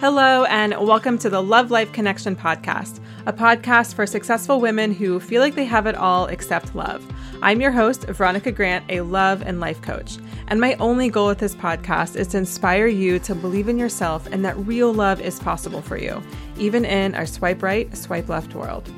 Hello, and welcome to the Love Life Connection podcast, a podcast for successful women who feel like they have it all except love. I'm your host, Veronica Grant, a love and life coach. And my only goal with this podcast is to inspire you to believe in yourself and that real love is possible for you, even in our swipe right, swipe left world.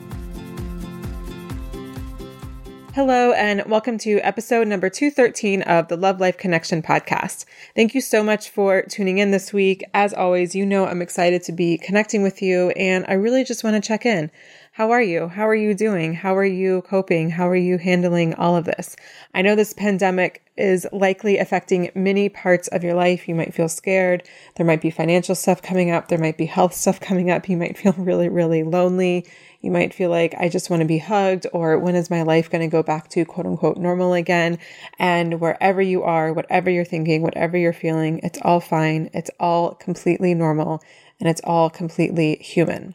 Hello, and welcome to episode number 213 of the Love Life Connection podcast. Thank you so much for tuning in this week. As always, you know I'm excited to be connecting with you, and I really just want to check in. How are you? How are you doing? How are you coping? How are you handling all of this? I know this pandemic is likely affecting many parts of your life. You might feel scared. There might be financial stuff coming up. There might be health stuff coming up. You might feel really, really lonely. You might feel like, I just want to be hugged, or when is my life going to go back to quote unquote normal again? And wherever you are, whatever you're thinking, whatever you're feeling, it's all fine. It's all completely normal, and it's all completely human.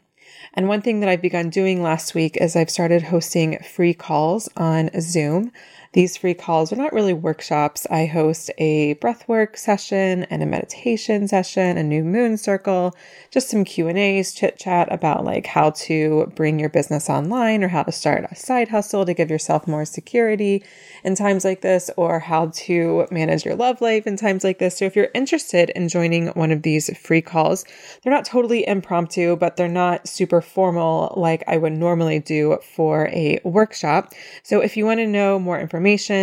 And one thing that I've begun doing last week is I've started hosting free calls on Zoom. These free calls are not really workshops. I host a breathwork session and a meditation session, a new moon circle, just some Q&As, chit chat about like how to bring your business online or how to start a side hustle to give yourself more security in times like this, or how to manage your love life in times like this. So if you're interested in joining one of these free calls, they're not totally impromptu, but they're not super formal like I would normally do for a workshop. So if you want to know more information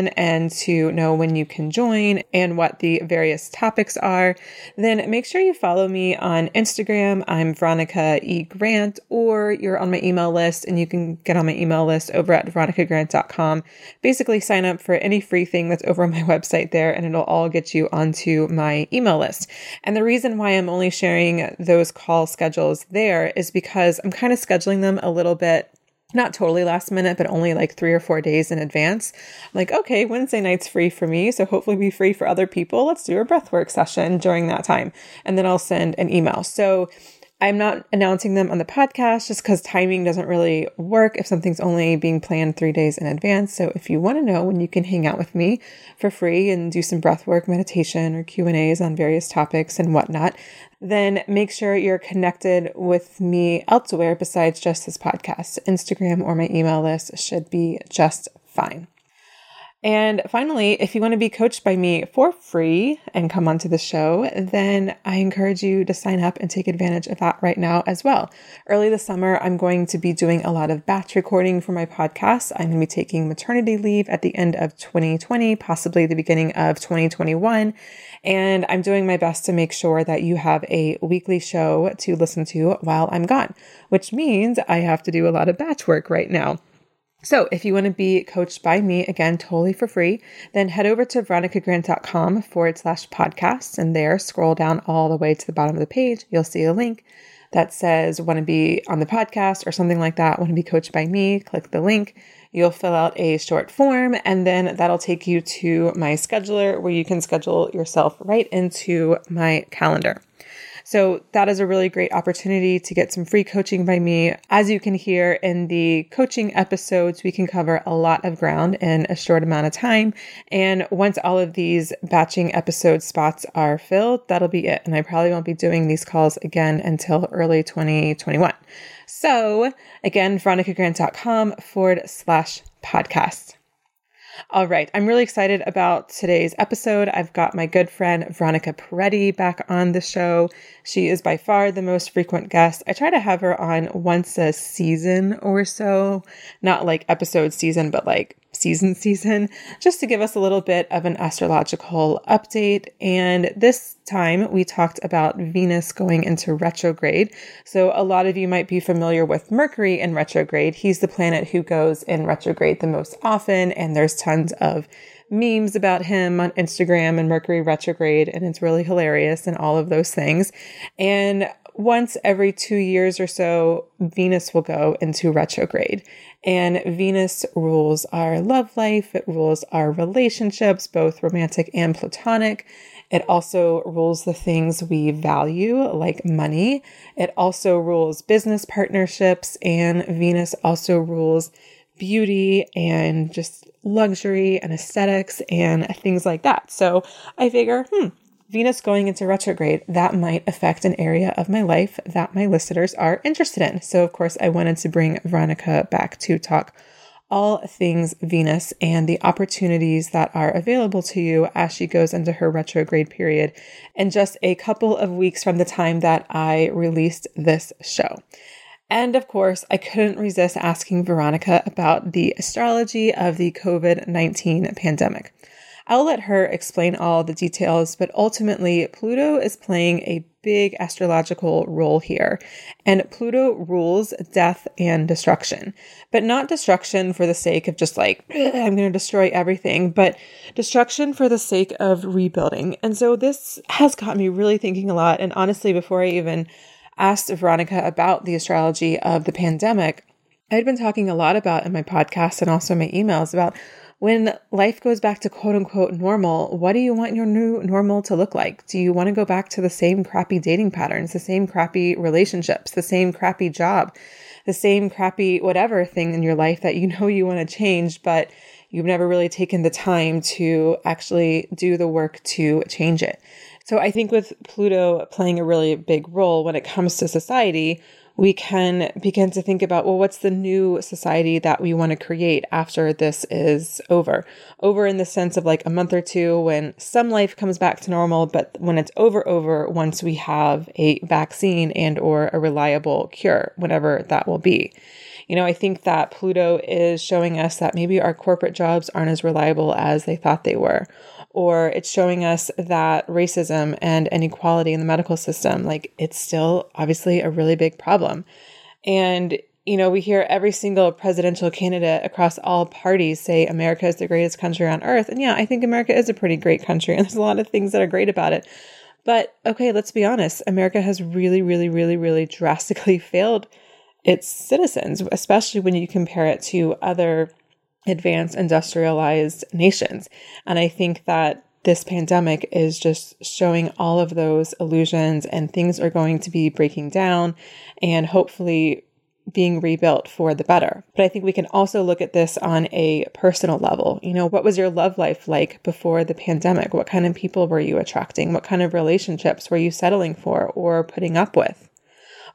and to know when you can join and what the various topics are, then make sure you follow me on Instagram. I'm Veronica E. Grant, or you're on my email list, and you can get on my email list over at veronicagrant.com. Basically, sign up for any free thing that's over on my website there, and it'll all get you onto my email list. And the reason why I'm only sharing those call schedules there is because I'm kind of scheduling them a little bit, not totally last minute, but only like 3 or 4 days in advance. I'm like, okay, Wednesday night's free for me, so hopefully be free for other people. Let's do a breathwork session during that time. And then I'll send an email. So I'm not announcing them on the podcast just because timing doesn't really work if something's only being planned 3 days in advance. So if you want to know when you can hang out with me for free and do some breathwork, meditation, or Q&As on various topics and whatnot, then make sure you're connected with me elsewhere besides just this podcast. Instagram or my email list should be just fine. And finally, if you want to be coached by me for free and come onto the show, then I encourage you to sign up and take advantage of that right now as well. Early this summer, I'm going to be doing a lot of batch recording for my podcast. I'm going to be taking maternity leave at the end of 2020, possibly the beginning of 2021. And I'm doing my best to make sure that you have a weekly show to listen to while I'm gone, which means I have to do a lot of batch work right now. So if you want to be coached by me, again, totally for free, then head over to veronicagrant.com /podcasts. And there, scroll down all the way to the bottom of the page. You'll see a link that says, want to be on the podcast or something like that, want to be coached by me, click the link. You'll fill out a short form, and then that'll take you to my scheduler where you can schedule yourself right into my calendar. So that is a really great opportunity to get some free coaching by me. As you can hear in the coaching episodes, we can cover a lot of ground in a short amount of time. And once all of these batching episode spots are filled, that'll be it. And I probably won't be doing these calls again until early 2021. So again, veronicagrant.com/podcast. All right. I'm really excited about today's episode. I've got my good friend Veronica Perretti back on the show. She is by far the most frequent guest. I try to have her on once a season or so, not like episode season, but like season, just to give us a little bit of an astrological update. And this time we talked about Venus going into retrograde. So a lot of you might be familiar with Mercury in retrograde. He's the planet who goes in retrograde the most often. And there's tons of memes about him on Instagram and Mercury retrograde. And it's really hilarious and all of those things. And once every 2 years or so, Venus will go into retrograde. And Venus rules our love life. It rules our relationships, both romantic and platonic. It also rules the things we value, like money. It also rules business partnerships. And Venus also rules beauty and just luxury and aesthetics and things like that. So I figure, Venus going into retrograde, that might affect an area of my life that my listeners are interested in. So of course, I wanted to bring Veronica back to talk all things Venus and the opportunities that are available to you as she goes into her retrograde period in just a couple of weeks from the time that I released this show. And of course, I couldn't resist asking Veronica about the astrology of the COVID-19 pandemic. I'll let her explain all the details, but ultimately Pluto is playing a big astrological role here. And Pluto rules death and destruction, but not destruction for the sake of just like, I'm going to destroy everything, but destruction for the sake of rebuilding. And so this has got me really thinking a lot. And honestly, before I even asked Veronica about the astrology of the pandemic, I had been talking a lot about in my podcast and also my emails about when life goes back to quote unquote normal, what do you want your new normal to look like? Do you want to go back to the same crappy dating patterns, the same crappy relationships, the same crappy job, the same crappy whatever thing in your life that you know you want to change, but you've never really taken the time to actually do the work to change it? So I think with Pluto playing a really big role when it comes to society, we can begin to think about, well, what's the new society that we want to create after this is over? Over in the sense of like a month or two when some life comes back to normal, but when it's over, once we have a vaccine and or a reliable cure, whatever that will be. You know, I think that Pluto is showing us that maybe our corporate jobs aren't as reliable as they thought they were. Or it's showing us that racism and inequality in the medical system, like it's still obviously a really big problem. And, you know, we hear every single presidential candidate across all parties say America is the greatest country on earth. And yeah, I think America is a pretty great country and there's a lot of things that are great about it. But okay, let's be honest. America has really drastically failed its citizens, especially when you compare it to other advanced industrialized nations. And I think that this pandemic is just showing all of those illusions and things are going to be breaking down and hopefully being rebuilt for the better. But I think we can also look at this on a personal level. You know, what was your love life like before the pandemic? What kind of people were you attracting? What kind of relationships were you settling for or putting up with?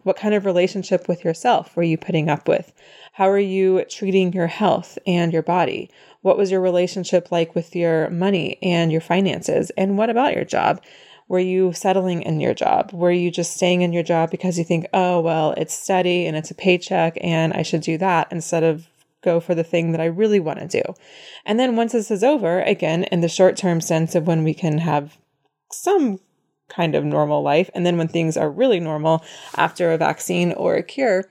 What kind of relationship with yourself were you putting up with? How are you treating your health and your body? What was your relationship like with your money and your finances? And what about your job? Were you settling in your job? Were you just staying in your job because you think, oh, well, it's steady and it's a paycheck and I should do that instead of go for the thing that I really want to do? And then once this is over, again, in the short-term sense of when we can have some kind of normal life. And then when things are really normal after a vaccine or a cure,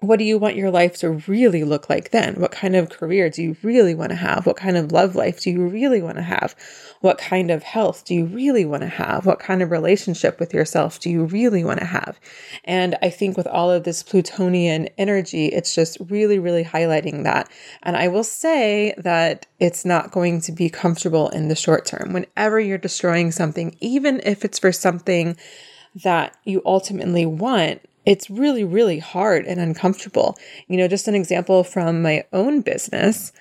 what do you want your life to really look like then? What kind of career do you really want to have? What kind of love life do you really want to have? What kind of health do you really want to have? What kind of relationship with yourself do you really want to have? And I think with all of this Plutonian energy, it's just really, really highlighting that. And I will say that it's not going to be comfortable in the short term. Whenever you're destroying something, even if it's for something that you ultimately want, it's really, really hard and uncomfortable. You know, just an example from my own business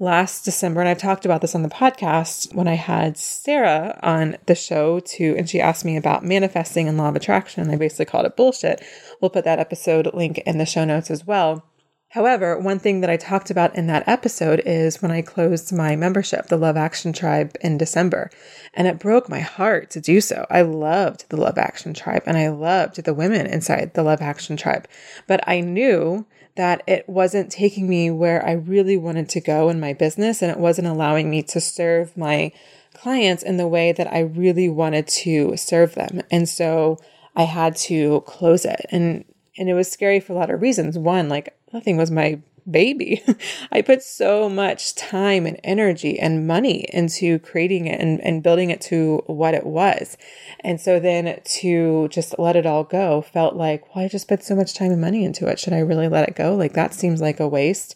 last December, and I've talked about this on the podcast when I had Sarah on the show too, and she asked me about manifesting and law of attraction. I basically called it bullshit. We'll put that episode link in the show notes as well. However, one thing that I talked about in that episode is when I closed my membership, the Love Action Tribe, in December, and it broke my heart to do so. I loved the Love Action Tribe and I loved the women inside the Love Action Tribe, but I knew that it wasn't taking me where I really wanted to go in my business, and it wasn't allowing me to serve my clients in the way that I really wanted to serve them. And so I had to close it, and it was scary for a lot of reasons. One, like, nothing was my baby. I put so much time and energy and money into creating it and building it to what it was. And so then to just let it all go felt like, well, I just put so much time and money into it. Should I really let it go? Like, that seems like a waste.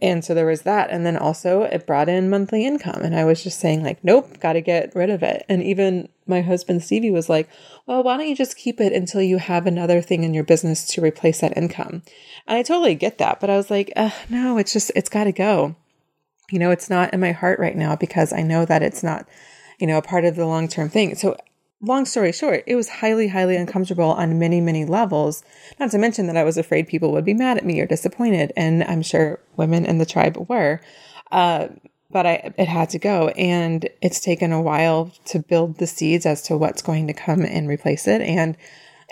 And so there was that. And then also it brought in monthly income. And I was just saying, like, nope, got to get rid of it. And even my husband, Stevie, was like, well, why don't you just keep it until you have another thing in your business to replace that income? And I totally get that. But I was like, no, it's got to go. You know, it's not in my heart right now because I know that it's not, you know, a part of the long-term thing. So long story short, it was highly, highly uncomfortable on many, many levels, not to mention that I was afraid people would be mad at me or disappointed. And I'm sure women in the tribe were, but it had to go. And it's taken a while to build the seeds as to what's going to come and replace it. And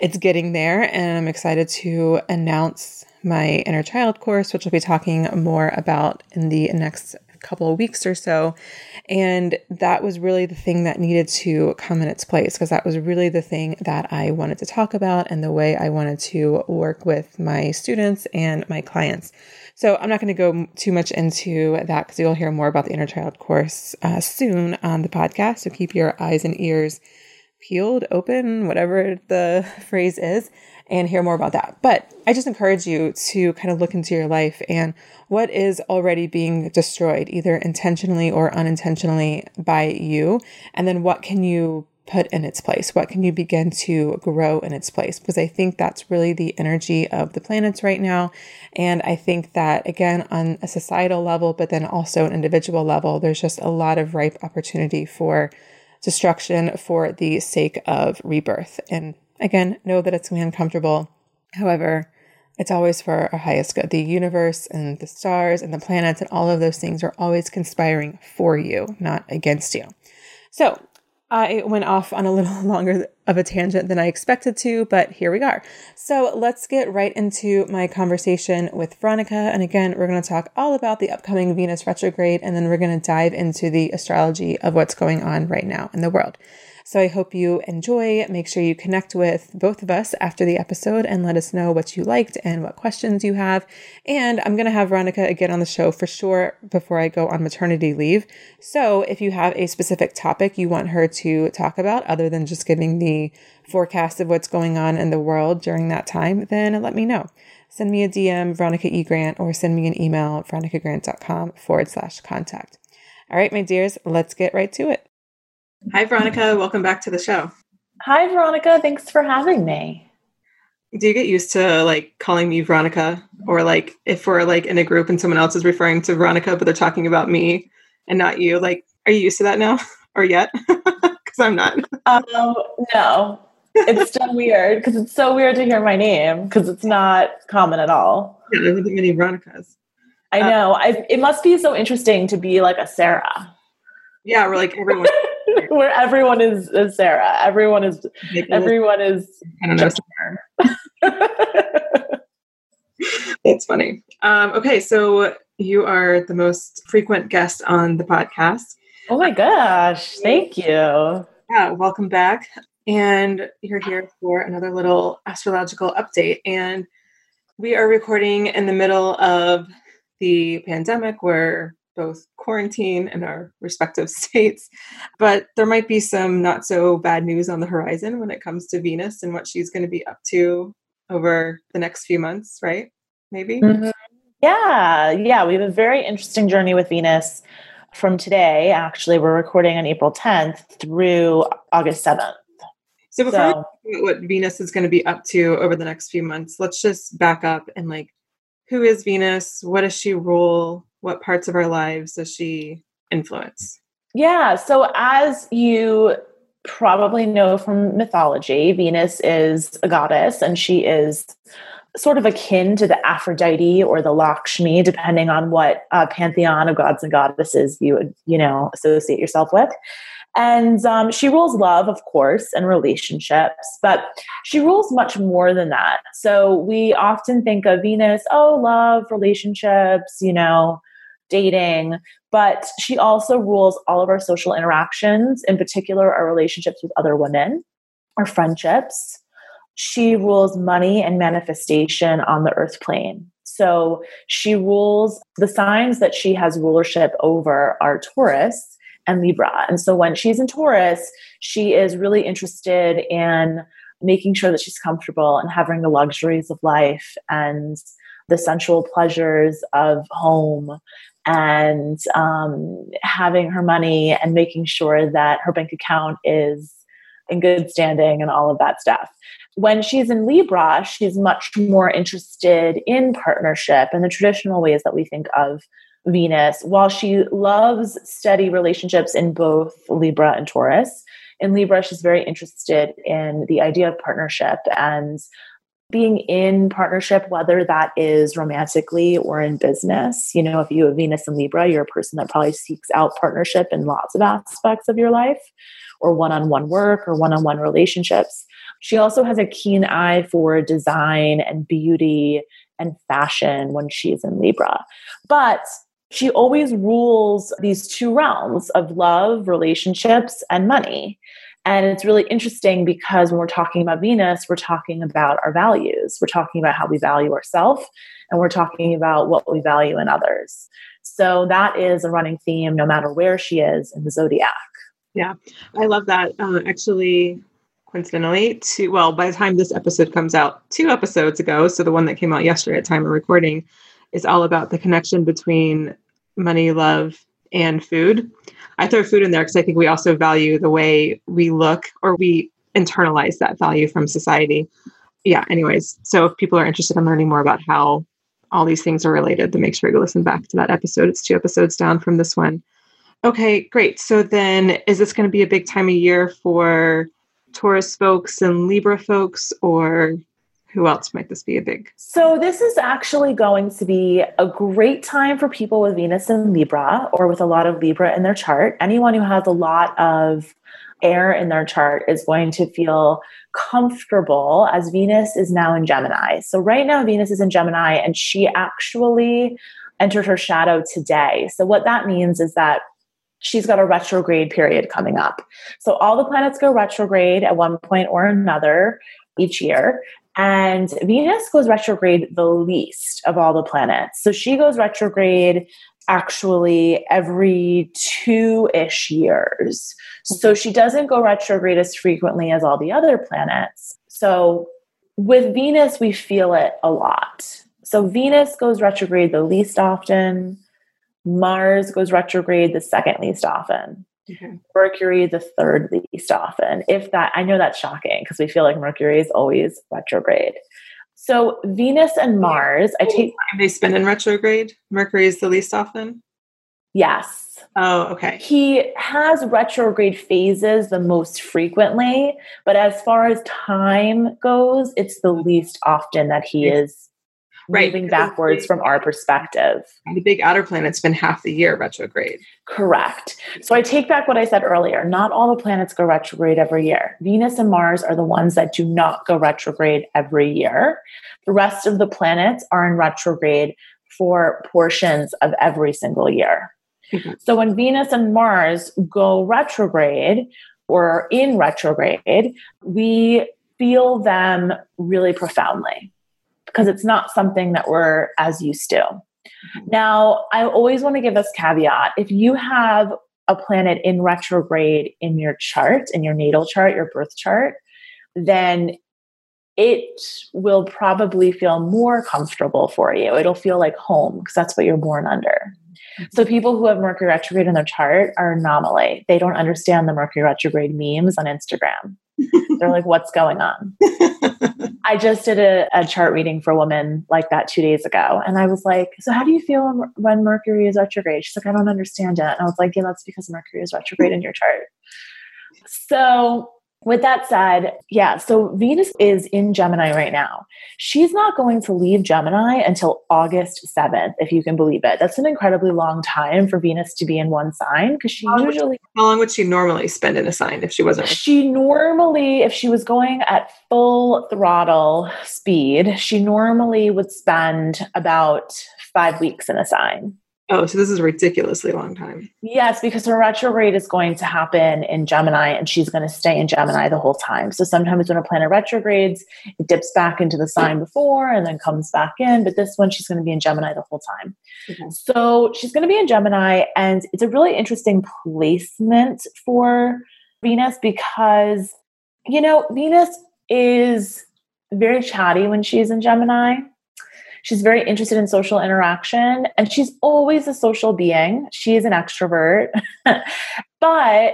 it's getting there. And I'm excited to announce my inner child course, which I'll be talking more about in the next couple of weeks or so. And that was really the thing that needed to come in its place, because that was really the thing that I wanted to talk about and the way I wanted to work with my students and my clients. So I'm not going to go too much into that because you'll hear more about the inner child course soon on the podcast. So keep your eyes and ears peeled open, whatever the phrase is, and hear more about that. But I just encourage you to kind of look into your life and what is already being destroyed, either intentionally or unintentionally by you. And then what can you put in its place? What can you begin to grow in its place? Because I think that's really the energy of the planets right now. And I think that, again, on a societal level, but then also an individual level, there's just a lot of ripe opportunity for destruction for the sake of rebirth. And again, know that it's going to be uncomfortable. However, it's always for our highest good. The universe and the stars and the planets and all of those things are always conspiring for you, not against you. So I went off on a little longer of a tangent than I expected to, but here we are. So let's get right into my conversation with Veronica. And again, we're going to talk all about the upcoming Venus retrograde, and then we're going to dive into the astrology of what's going on right now in the world. So I hope you enjoy. Make sure you connect with both of us after the episode and let us know what you liked and what questions you have. And I'm going to have Veronica again on the show for sure before I go on maternity leave. So if you have a specific topic you want her to talk about, other than just giving the forecast of what's going on in the world during that time, then let me know. Send me a DM, Veronica E. Grant, or send me an email, veronicagrant.com/contact. All right, my dears, let's get right to it. Hi, Veronica. Welcome back to the show. Hi, Veronica. Thanks for having me. Do you get used to like calling me Veronica, or like if we're like in a group and someone else is referring to Veronica, but they're talking about me and not you? Like, are you used to that now or yet? Because I'm not. No, it's still weird because it's so weird to hear my name because it's not common at all. Yeah, there isn't many Veronicas. I know. It must be so interesting to be like a Sarah. Yeah, we're like everyone. Where everyone is Sarah. Everyone is. I don't know. That's funny. Okay. So you are the most frequent guest on the podcast. Oh my gosh. Thank you. Yeah. Welcome back. And you're here for another little astrological update. And We are recording in the middle of the pandemic. We're both quarantined in our respective states, but there might be some not so bad news on the horizon when it comes to Venus and what she's going to be up to over the next few months, right? Maybe? Mm-hmm. Yeah. We have a very interesting journey with Venus from today. Actually, we're recording on April 10th through August 7th. So before we talk about what Venus is going to be up to over the next few months, let's just back up and who is Venus? What does she rule? What parts of our lives does she influence? Yeah. So as you probably know from mythology, Venus is a goddess and she is sort of akin to the Aphrodite or the Lakshmi, depending on what pantheon of gods and goddesses you associate yourself with. And she rules love, of course, and relationships, but she rules much more than that. So we often think of Venus, love, relationships, dating, but she also rules all of our social interactions, in particular our relationships with other women, our friendships. She rules money and manifestation on the earth plane. So she rules the signs that she has rulership over are Taurus and Libra. And so when she's in Taurus, she is really interested in making sure that she's comfortable and having the luxuries of life and the sensual pleasures of home and having her money and making sure that her bank account is in good standing and all of that stuff. When she's in Libra, she's much more interested in partnership and the traditional ways that we think of Venus. While she loves steady relationships in both Libra and Taurus, in Libra, she's very interested in the idea of partnership and being in partnership, whether that is romantically or in business. If you have Venus in Libra, you're a person that probably seeks out partnership in lots of aspects of your life, or one-on-one work or one-on-one relationships. She also has a keen eye for design and beauty and fashion when she's in Libra. But she always rules these two realms of love, relationships, and money. And it's really interesting because when we're talking about Venus, we're talking about our values. We're talking about how we value ourselves, and we're talking about what we value in others. So that is a running theme no matter where she is in the zodiac. Yeah, I love that. Actually, coincidentally, by the time this episode comes out, 2 episodes ago, so the one that came out yesterday at time of recording, is all about the connection between money, love, and food. I throw food in there because I think we also value the way we look, or we internalize that value from society. Yeah, anyways, so if people are interested in learning more about how all these things are related, then make sure you listen back to that episode. It's 2 episodes down from this one. Okay, great. So then is this going to be a big time of year for Taurus folks and Libra folks, or who else might this be a big? So this is actually going to be a great time for people with Venus in Libra or with a lot of Libra in their chart. Anyone who has a lot of air in their chart is going to feel comfortable, as Venus is now in Gemini. So right now Venus is in Gemini and she actually entered her shadow today. So what that means is that she's got a retrograde period coming up. So all the planets go retrograde at one point or another each year. And Venus goes retrograde the least of all the planets. So she goes retrograde actually every 2-ish years. So she doesn't go retrograde as frequently as all the other planets. So with Venus, we feel it a lot. So Venus goes retrograde the least often. Mars goes retrograde the second least often. Mm-hmm. Mercury the third least often. I know that's shocking because we feel like Mercury is always retrograde. So Venus and Mars, they spin in retrograde? Mercury is the least often? Yes. Oh, okay. He has retrograde phases the most frequently, but as far as time goes, it's the least often that he is moving backwards from our perspective. The big outer planet's been half the year retrograde. Correct. So I take back what I said earlier. Not all the planets go retrograde every year. Venus and Mars are the ones that do not go retrograde every year. The rest of the planets are in retrograde for portions of every single year. Mm-hmm. So when Venus and Mars go retrograde or in retrograde, we feel them really profoundly. because it's not something that we're as used to. Mm-hmm. Now, I always want to give this caveat. If you have a planet in retrograde in your chart, in your natal chart, your birth chart, then it will probably feel more comfortable for you. It'll feel like home because that's what you're born under. So people who have Mercury retrograde in their chart are an anomaly. They don't understand the Mercury retrograde memes on Instagram. They're like, what's going on? I just did a chart reading for women like that 2 days ago. And I was like, so how do you feel when Mercury is retrograde? She's like, I don't understand it. And I was like, yeah, that's because Mercury is retrograde in your chart. So with that said, yeah, so Venus is in Gemini right now. She's not going to leave Gemini until August 7th, if you can believe it. That's an incredibly long time for Venus to be in one sign because she How long would she normally spend in a sign if she wasn't? She normally, if she was going at full throttle speed, she normally would spend about 5 weeks in a sign. Oh, so this is a ridiculously long time. Yes, because her retrograde is going to happen in Gemini and she's going to stay in Gemini the whole time. So sometimes when a planet retrogrades, it dips back into the sign before and then comes back in. But this one, she's going to be in Gemini the whole time. Mm-hmm. So she's going to be in Gemini, and it's a really interesting placement for Venus because, you know, Venus is very chatty when she's in Gemini. She's very interested in social interaction, and she's always a social being. She is an extrovert. But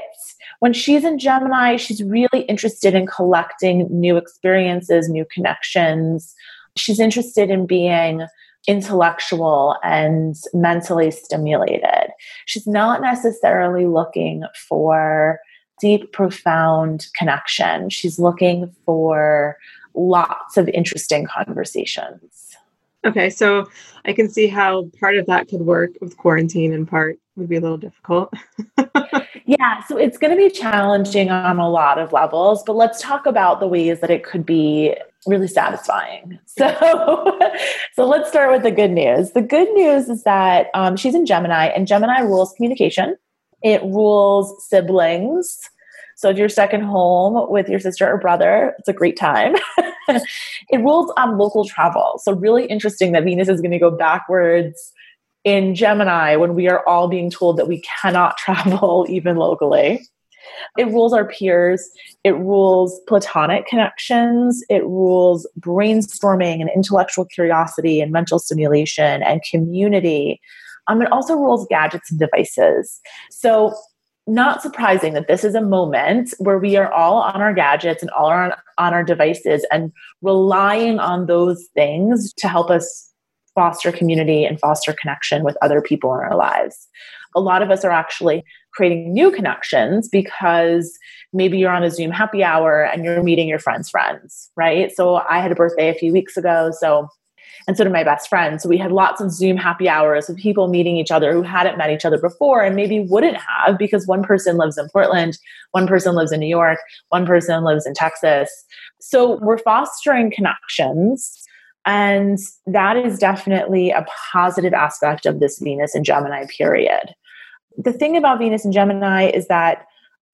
when she's in Gemini, she's really interested in collecting new experiences, new connections. She's interested in being intellectual and mentally stimulated. She's not necessarily looking for deep, profound connection. She's looking for lots of interesting conversations. Okay, so I can see how part of that could work with quarantine and part would be a little difficult. Yeah, so it's going to be challenging on a lot of levels, but let's talk about the ways that it could be really satisfying. So let's start with the good news. The good news is that she's in Gemini, and Gemini rules communication. It rules siblings. So if you're stuck at home with your sister or brother, it's a great time. It rules on local travel. So really interesting that Venus is going to go backwards in Gemini when we are all being told that we cannot travel even locally. It rules our peers. It rules platonic connections. It rules brainstorming and intellectual curiosity and mental stimulation and community. It also rules gadgets and devices. So not surprising that this is a moment where we are all on our gadgets and all are on our devices and relying on those things to help us foster community and foster connection with other people in our lives. A lot of us are actually creating new connections because maybe you're on a Zoom happy hour and you're meeting your friend's friends, right? So I had a birthday a few weeks ago, and so did my best friend. So we had lots of Zoom happy hours of people meeting each other who hadn't met each other before and maybe wouldn't have because one person lives in Portland, one person lives in New York, one person lives in Texas. So we're fostering connections. And that is definitely a positive aspect of this Venus in Gemini period. The thing about Venus in Gemini is that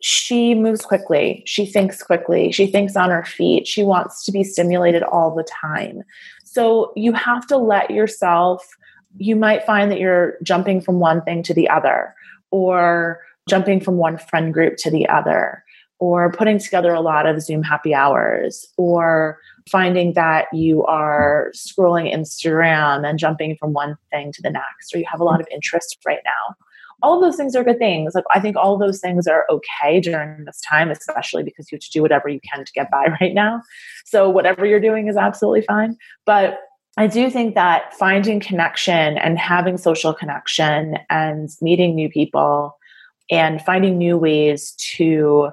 she moves quickly. She thinks quickly. She thinks on her feet. She wants to be stimulated all the time. So you have to let yourself, you might find that you're jumping from one thing to the other, or jumping from one friend group to the other, or putting together a lot of Zoom happy hours, or finding that you are scrolling Instagram and jumping from one thing to the next, or you have a lot of interest right now. All of those things are good things. Like, I think all of those things are okay during this time, especially because you have to do whatever you can to get by right now. So whatever you're doing is absolutely fine. But I do think that finding connection and having social connection and meeting new people and finding new ways to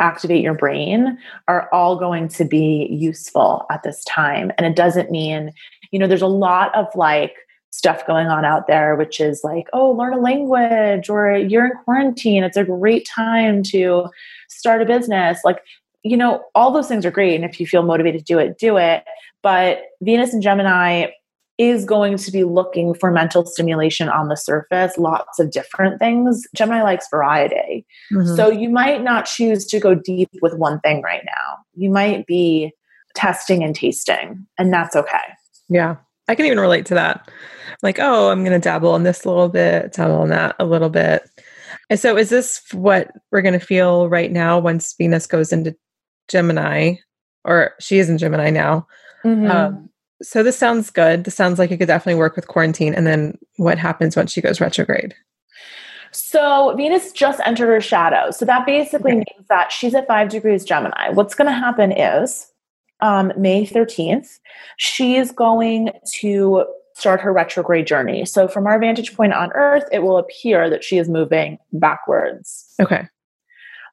activate your brain are all going to be useful at this time. And it doesn't mean, you know, there's a lot of like stuff going on out there, which is like, oh, learn a language, or you're in quarantine. It's a great time to start a business. Like, you know, all those things are great. And if you feel motivated to do it. But Venus in Gemini is going to be looking for mental stimulation on the surface, lots of different things. Gemini likes variety. Mm-hmm. So you might not choose to go deep with one thing right now. You might be testing and tasting, and that's okay. Yeah. I can even relate to that. Like, oh, I'm going to dabble in this a little bit, dabble in that a little bit. And so is this what we're going to feel right now once Venus goes into Gemini, or she is in Gemini now? Mm-hmm. So this sounds good. This sounds like it could definitely work with quarantine. And then what happens once she goes retrograde? So Venus just entered her shadow. So that basically means that she's at 5 degrees Gemini. What's going to happen is May 13th, she is going to start her retrograde journey. So from our vantage point on Earth, it will appear that she is moving backwards. Okay.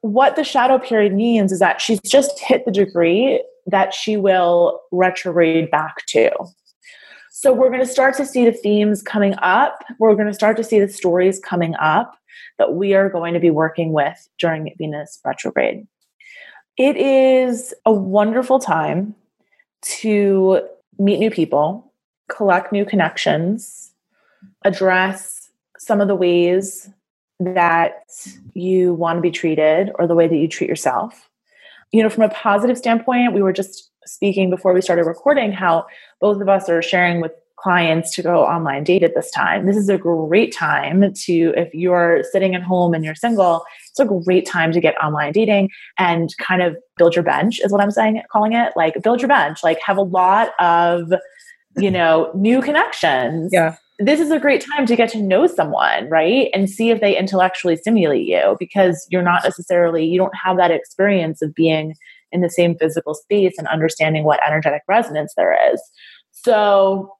What the shadow period means is that she's just hit the degree that she will retrograde back to. So we're going to start to see the themes coming up. We're going to start to see the stories coming up that we are going to be working with during Venus retrograde. It is a wonderful time to meet new people, collect new connections, address some of the ways that you want to be treated or the way that you treat yourself. You know, from a positive standpoint, we were just speaking before we started recording how both of us are sharing with clients to go online date at this time. This is a great time to, if you're sitting at home and you're single, it's a great time to get online dating and kind of build your bench is what I'm saying, calling it. Like build your bench, like have a lot of, you know, new connections. Yeah. This is a great time to get to know someone, right? And see if they intellectually stimulate you, because you're not necessarily, you don't have that experience of being in the same physical space and understanding what energetic resonance there is. So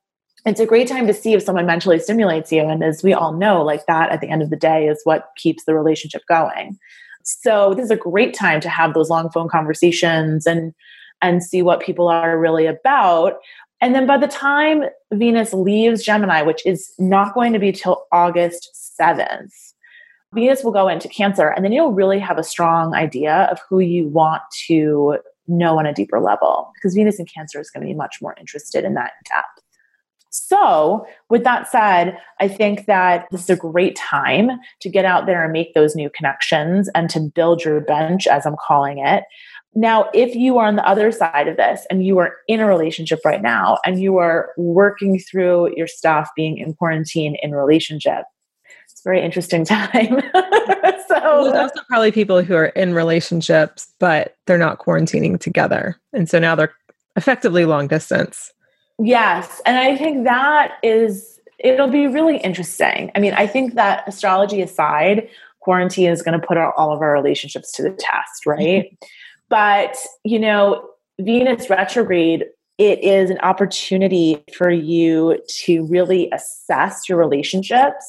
it's a great time to see if someone mentally stimulates you. And as we all know, like that at the end of the day is what keeps the relationship going. So this is a great time to have those long phone conversations and see what people are really about. And then by the time Venus leaves Gemini, which is not going to be till August 7th, Venus will go into Cancer, and then you'll really have a strong idea of who you want to know on a deeper level, because Venus in Cancer is going to be much more interested in that depth. So with that said, I think that this is a great time to get out there and make those new connections and to build your bench, as I'm calling it. Now, if you are on the other side of this and you are in a relationship right now and you are working through your stuff being in quarantine in relationship, it's a very interesting time. So there's also probably people who are in relationships, but they're not quarantining together. And so now they're effectively long distance. Yes. And I think that is, it'll be really interesting. I mean, I think that astrology aside, quarantine is going to put all of our relationships to the test, right? But, you know, Venus retrograde, it is an opportunity for you to really assess your relationships,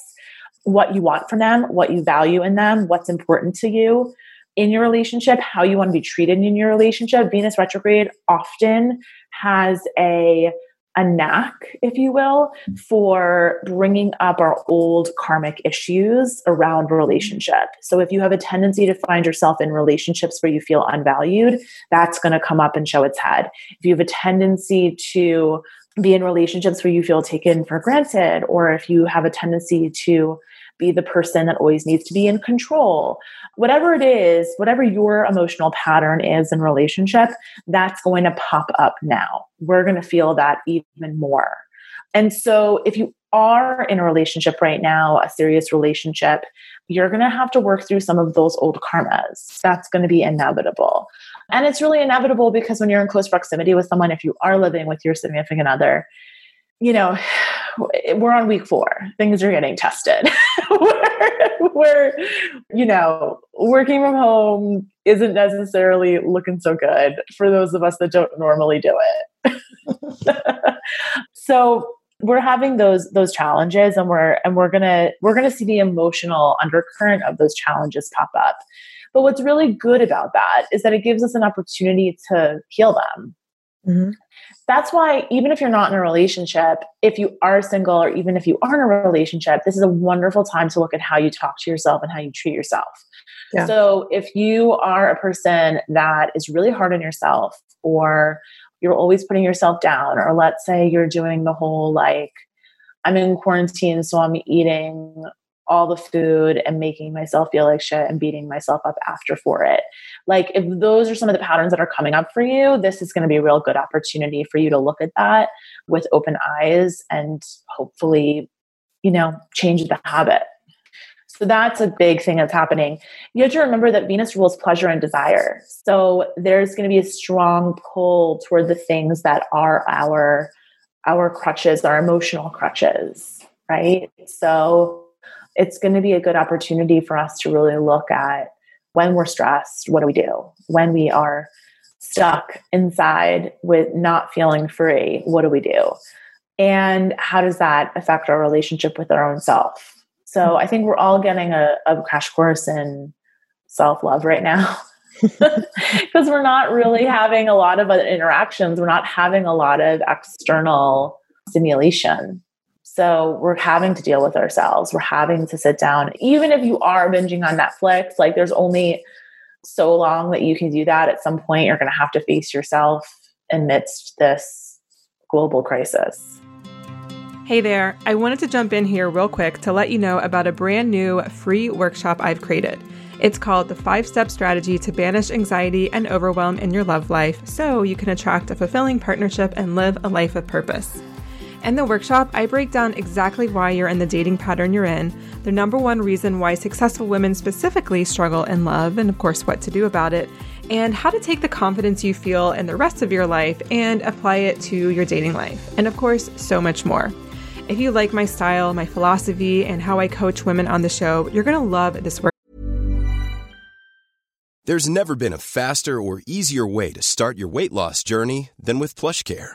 what you want from them, what you value in them, what's important to you in your relationship, how you want to be treated in your relationship. Venus retrograde often has a knack, if you will, for bringing up our old karmic issues around relationship. So if you have a tendency to find yourself in relationships where you feel unvalued, that's going to come up and show its head. If you have a tendency to be in relationships where you feel taken for granted, or if you have a tendency to be the person that always needs to be in control, whatever it is, whatever your emotional pattern is in relationship, that's going to pop up now. We're going to feel that even more. And so if you are in a relationship right now, a serious relationship, you're going to have to work through some of those old karmas. That's going to be inevitable. And it's really inevitable because when you're in close proximity with someone, if you are living with your significant other, you know, we're on week 4. Things are getting tested. we're working from home isn't necessarily looking so good for those of us that don't normally do it. So we're having those challenges, and we're gonna see the emotional undercurrent of those challenges pop up. But what's really good about that is that it gives us an opportunity to heal them. Mm-hmm. That's why even if you're not in a relationship, if you are single, or even if you are in a relationship, this is a wonderful time to look at how you talk to yourself and how you treat yourself. Yeah. So if you are a person that is really hard on yourself, or you're always putting yourself down, or let's say you're doing the whole, like, I'm in quarantine, so I'm eating all the food and making myself feel like shit and beating myself up after for it. Like if those are some of the patterns that are coming up for you, this is going to be a real good opportunity for you to look at that with open eyes and hopefully, you know, change the habit. So that's a big thing that's happening. You have to remember that Venus rules pleasure and desire. So there's going to be a strong pull toward the things that are our crutches, our emotional crutches, right? So it's going to be a good opportunity for us to really look at when we're stressed, what do we do? When we are stuck inside with not feeling free, what do we do? And how does that affect our relationship with our own self? So I think we're all getting a crash course in self-love right now because we're not really having a lot of interactions. We're not having a lot of external stimulation. So we're having to deal with ourselves. We're having to sit down. Even if you are binging on Netflix, like there's only so long that you can do that. At some point, you're going to have to face yourself amidst this global crisis. Hey there, I wanted to jump in here real quick to let you know about a brand new free workshop I've created. It's called the 5-Step Strategy to Banish Anxiety and Overwhelm in Your Love Life so you can attract a fulfilling partnership and live a life of purpose. In the workshop, I break down exactly why you're in the dating pattern you're in, the number one reason why successful women specifically struggle in love, and of course what to do about it, and how to take the confidence you feel in the rest of your life and apply it to your dating life, and of course so much more. If you like my style, my philosophy, and how I coach women on the show, you're going to love this work. There's never been a faster or easier way to start your weight loss journey than with PlushCare.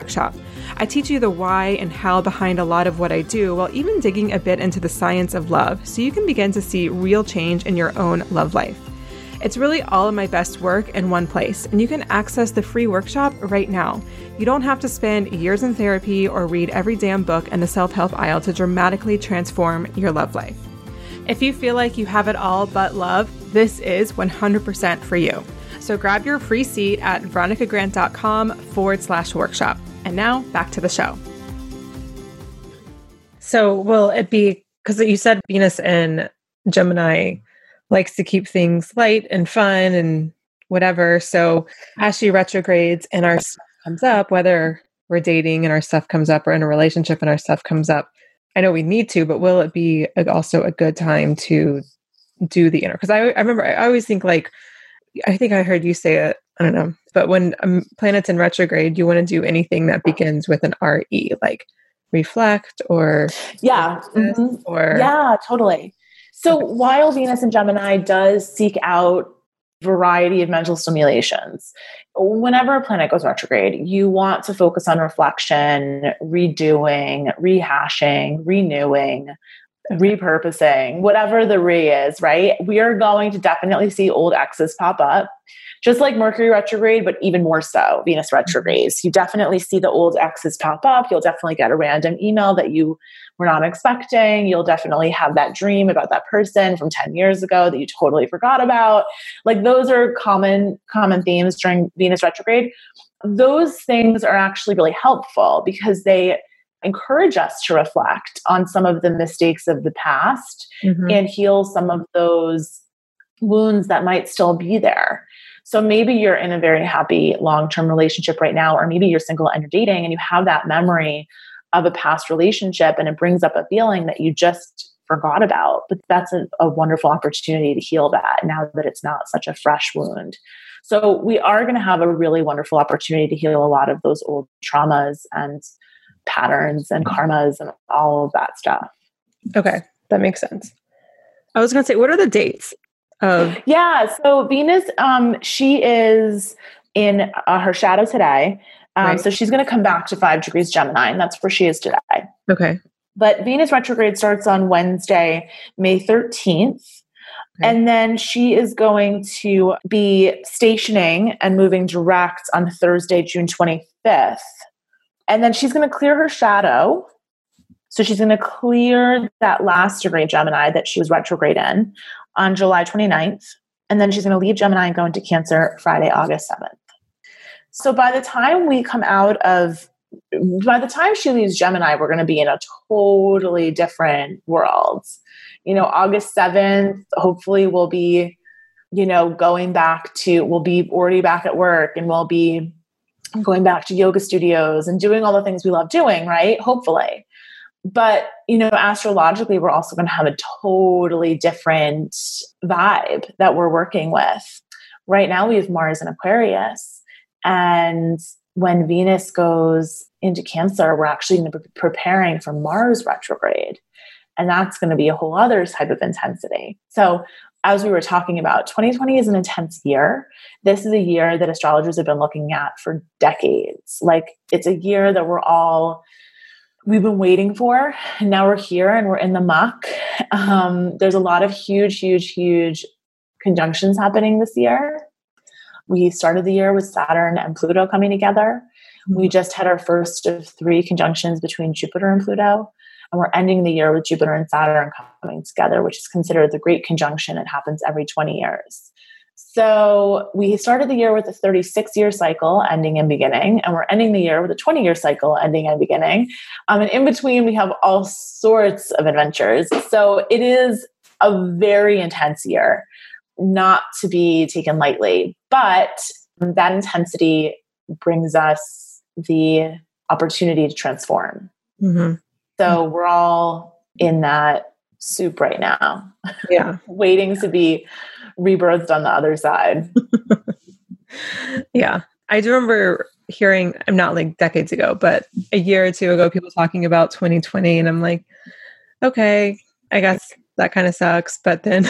Workshop. I teach you the why and how behind a lot of what I do, while even digging a bit into the science of love, so you can begin to see real change in your own love life. It's really all of my best work in one place, and you can access the free workshop right now. You don't have to spend years in therapy or read every damn book in the self-help aisle to dramatically transform your love life. If you feel like you have it all but love, this is 100% for you. So grab your free seat at veronicagrant.com/workshop. And now back to the show. So will it be, because you said Venus and Gemini likes to keep things light and fun and whatever. So as she retrogrades and our stuff comes up, whether we're dating and our stuff comes up or in a relationship and our stuff comes up, I know we need to, but will it be also a good time to do the inner? Because I remember, I always think like, I think I heard you say it, I don't know, but when planets in retrograde, you want to do anything that begins with an RE, like reflect or... Yeah. Mm-hmm. Or, yeah, totally. So while Venus in Gemini does seek out variety of mental stimulations, whenever a planet goes retrograde, you want to focus on reflection, redoing, rehashing, renewing, repurposing, whatever the re is, right? We are going to definitely see old exes pop up, just like Mercury retrograde, but even more so Venus retrogrades. You definitely see the old exes pop up. You'll definitely get a random email that you were not expecting. You'll definitely have that dream about that person from 10 years ago that you totally forgot about. Like those are common themes during Venus retrograde. Those things are actually really helpful because they encourage us to reflect on some of the mistakes of the past and heal some of those wounds that might still be there. So maybe you're in a very happy long-term relationship right now, or maybe you're single and you're dating and you have that memory of a past relationship and it brings up a feeling that you just forgot about. But that's a wonderful opportunity to heal that now that it's not such a fresh wound. So we are going to have a really wonderful opportunity to heal a lot of those old traumas and patterns and karmas and all of that stuff. Okay. That makes sense. I was going to say, what are the dates? Yeah. So Venus, she is in her shadow today. Right. So she's going to come back to 5 degrees Gemini, and that's where she is today. Okay. But Venus retrograde starts on Wednesday, May 13th. Okay. And then she is going to be stationing and moving direct on Thursday, June 25th. And then she's going to clear her shadow. So she's going to clear that last degree Gemini that she was retrograde in on July 29th. And then she's going to leave Gemini and go into Cancer Friday, August 7th. So by the time she leaves Gemini, we're going to be in a totally different world. You know, August 7th, hopefully we'll be, we'll be already back at work, and we'll be going back to yoga studios and doing all the things we love doing, right? Hopefully. But, astrologically, we're also going to have a totally different vibe that we're working with. Right now we have Mars in Aquarius, and when Venus goes into Cancer, we're actually going to be preparing for Mars retrograde. And that's going to be a whole other type of intensity. So as we were talking about, 2020 is an intense year. This is a year that astrologers have been looking at for decades. Like, it's a year that we've been waiting for, and now we're here and we're in the muck. There's a lot of huge, huge, huge conjunctions happening this year. We started the year with Saturn and Pluto coming together. We just had our first of three conjunctions between Jupiter and Pluto. And we're ending the year with Jupiter and Saturn coming together, which is considered the Great Conjunction. It happens every 20 years. So we started the year with a 36-year cycle ending and beginning, and we're ending the year with a 20-year cycle ending and beginning. And in between, we have all sorts of adventures. So it is a very intense year, not to be taken lightly. But that intensity brings us the opportunity to transform. Mm-hmm. So we're all in that soup right now. Yeah. Waiting to be rebirthed on the other side. Yeah. I do remember hearing, I'm not like decades ago, but a year or two ago, people talking about 2020, and I'm like, okay, I guess that kind of sucks. But then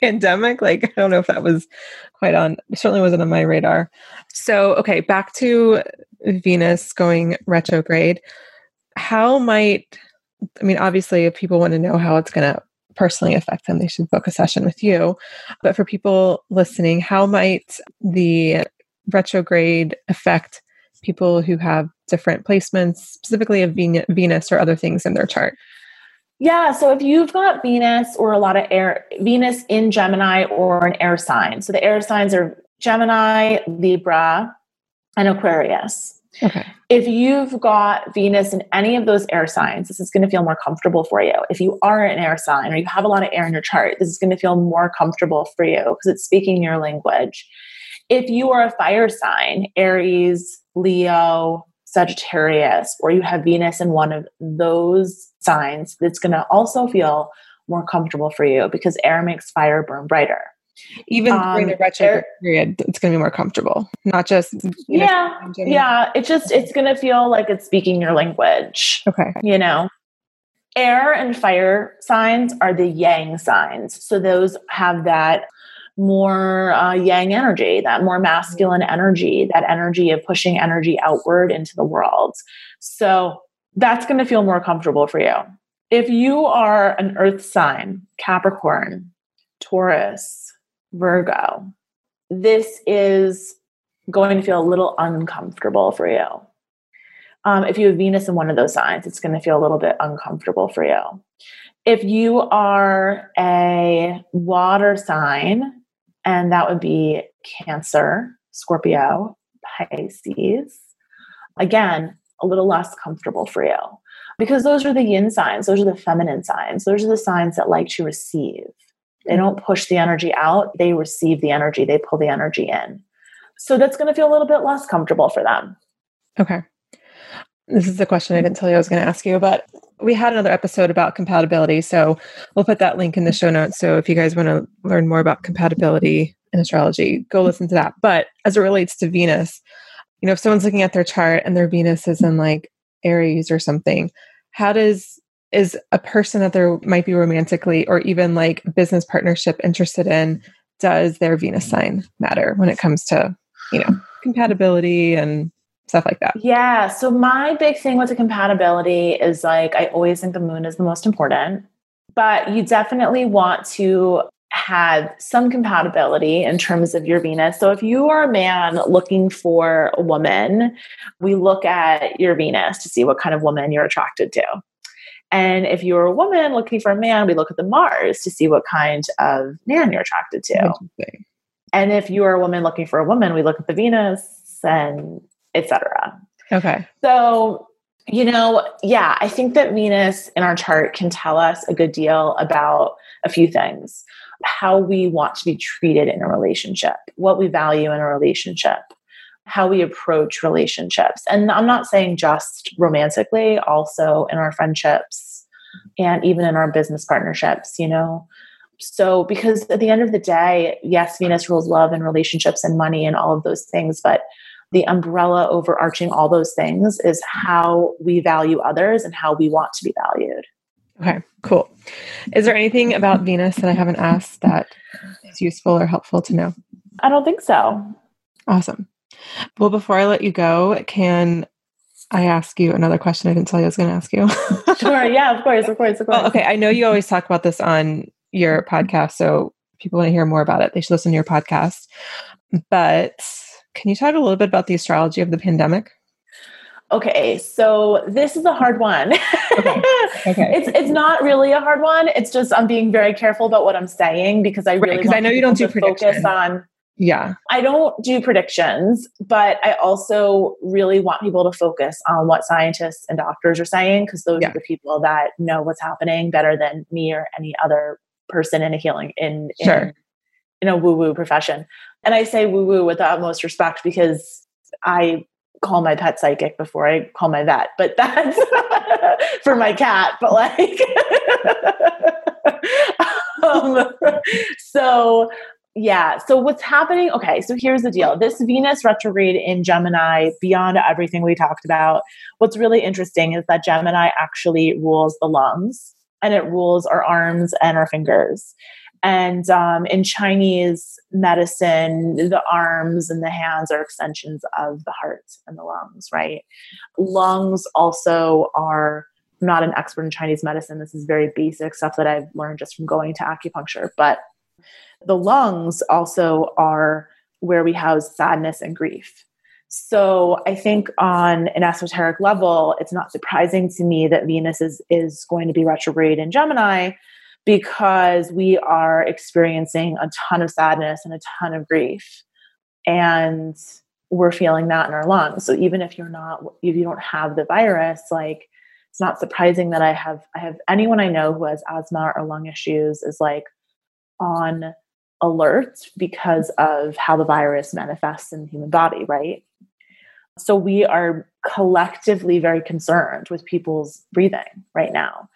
pandemic, like, I don't know if that was quite on, it certainly wasn't on my radar. So, okay, back to Venus going retrograde. How might, obviously if people want to know how it's going to personally affect them, they should book a session with you. But for people listening, how might the retrograde affect people who have different placements, specifically of Venus or other things in their chart? Yeah. So if you've got Venus or a lot of Venus in Gemini or an air sign. So the air signs are Gemini, Libra, and Aquarius. Okay. If you've got Venus in any of those air signs, this is going to feel more comfortable for you. If you are an air sign or you have a lot of air in your chart, this is going to feel more comfortable for you because it's speaking your language. If you are a fire sign, Aries, Leo, Sagittarius, or you have Venus in one of those signs, that's going to also feel more comfortable for you because air makes fire burn brighter. Even during the retrograde period, it's going to be more comfortable. Not just it's going to feel like it's speaking your language. Okay, air and fire signs are the yang signs, so those have that more yang energy, that more masculine energy, that energy of pushing energy outward into the world. So that's going to feel more comfortable for you. If you are an earth sign, Capricorn, Taurus, Virgo, this is going to feel a little uncomfortable for you. If you have Venus in one of those signs, it's going to feel a little bit uncomfortable for you. If you are a water sign, and that would be Cancer, Scorpio, Pisces, again, a little less comfortable for you because those are the yin signs. Those are the feminine signs. Those are the signs that like to receive. They don't push the energy out. They receive the energy. They pull the energy in. So that's going to feel a little bit less comfortable for them. Okay. This is the question I didn't tell you I was going to ask you, but we had another episode about compatibility, so we'll put that link in the show notes. So if you guys want to learn more about compatibility in astrology, go listen to that. But as it relates to Venus, you know, if someone's looking at their chart and their Venus is in like Aries or something, how does, is a person that they might be romantically or even like business partnership interested in, does their Venus sign matter when it comes to, you know, compatibility and stuff like that? Yeah. So my big thing with the compatibility is like, I always think the moon is the most important, but you definitely want to have some compatibility in terms of your Venus. So if you are a man looking for a woman, we look at your Venus to see what kind of woman you're attracted to. And if you're a woman looking for a man, we look at the Mars to see what kind of man you're attracted to. And if you're a woman looking for a woman, we look at the Venus and et cetera. Okay. So, you know, yeah, I think that Venus in our chart can tell us a good deal about a few things. How we want to be treated in a relationship, what we value in a relationship, how we approach relationships. And I'm not saying just romantically, also in our friendships and even in our business partnerships, you know? So, because at the end of the day, yes, Venus rules love and relationships and money and all of those things, but the umbrella overarching all those things is how we value others and how we want to be valued. Okay, cool. Is there anything about Venus that I haven't asked that is useful or helpful to know? I don't think so. Awesome. Well, before I let you go, can I ask you another question I didn't tell you I was going to ask you? Sure. Yeah, of course. Well, okay. I know you always talk about this on your podcast, so if people want to hear more about it, they should listen to your podcast. But can you talk a little bit about the astrology of the pandemic? Okay, so this is a hard one. Okay. It's not really a hard one. It's just I'm being very careful about what I'm saying because I really because I know you don't do predictions. Yeah, I don't do predictions, but I also really want people to focus on what scientists and doctors are saying because those are the people that know what's happening better than me or any other person in a healing in a woo-woo profession. And I say woo-woo with the utmost respect because I call my pet psychic before I call my vet, but that's for my cat. But like, so yeah. So what's happening? Okay. So here's the deal. This Venus retrograde in Gemini, beyond everything we talked about, what's really interesting is that Gemini actually rules the lungs and it rules our arms and our fingers. And in Chinese medicine, the arms and the hands are extensions of the heart and the lungs, right? Lungs also are, I'm not an expert in Chinese medicine. This is very basic stuff that I've learned just from going to acupuncture. But the lungs also are where we house sadness and grief. So I think on an esoteric level, it's not surprising to me that Venus is going to be retrograde in Gemini, because we are experiencing a ton of sadness and a ton of grief, and we're feeling that in our lungs. So even if you don't have the virus, like it's not surprising that I have anyone I know who has asthma or lung issues is like on alert because of how the virus manifests in the human body, right? So we are collectively very concerned with people's breathing right now.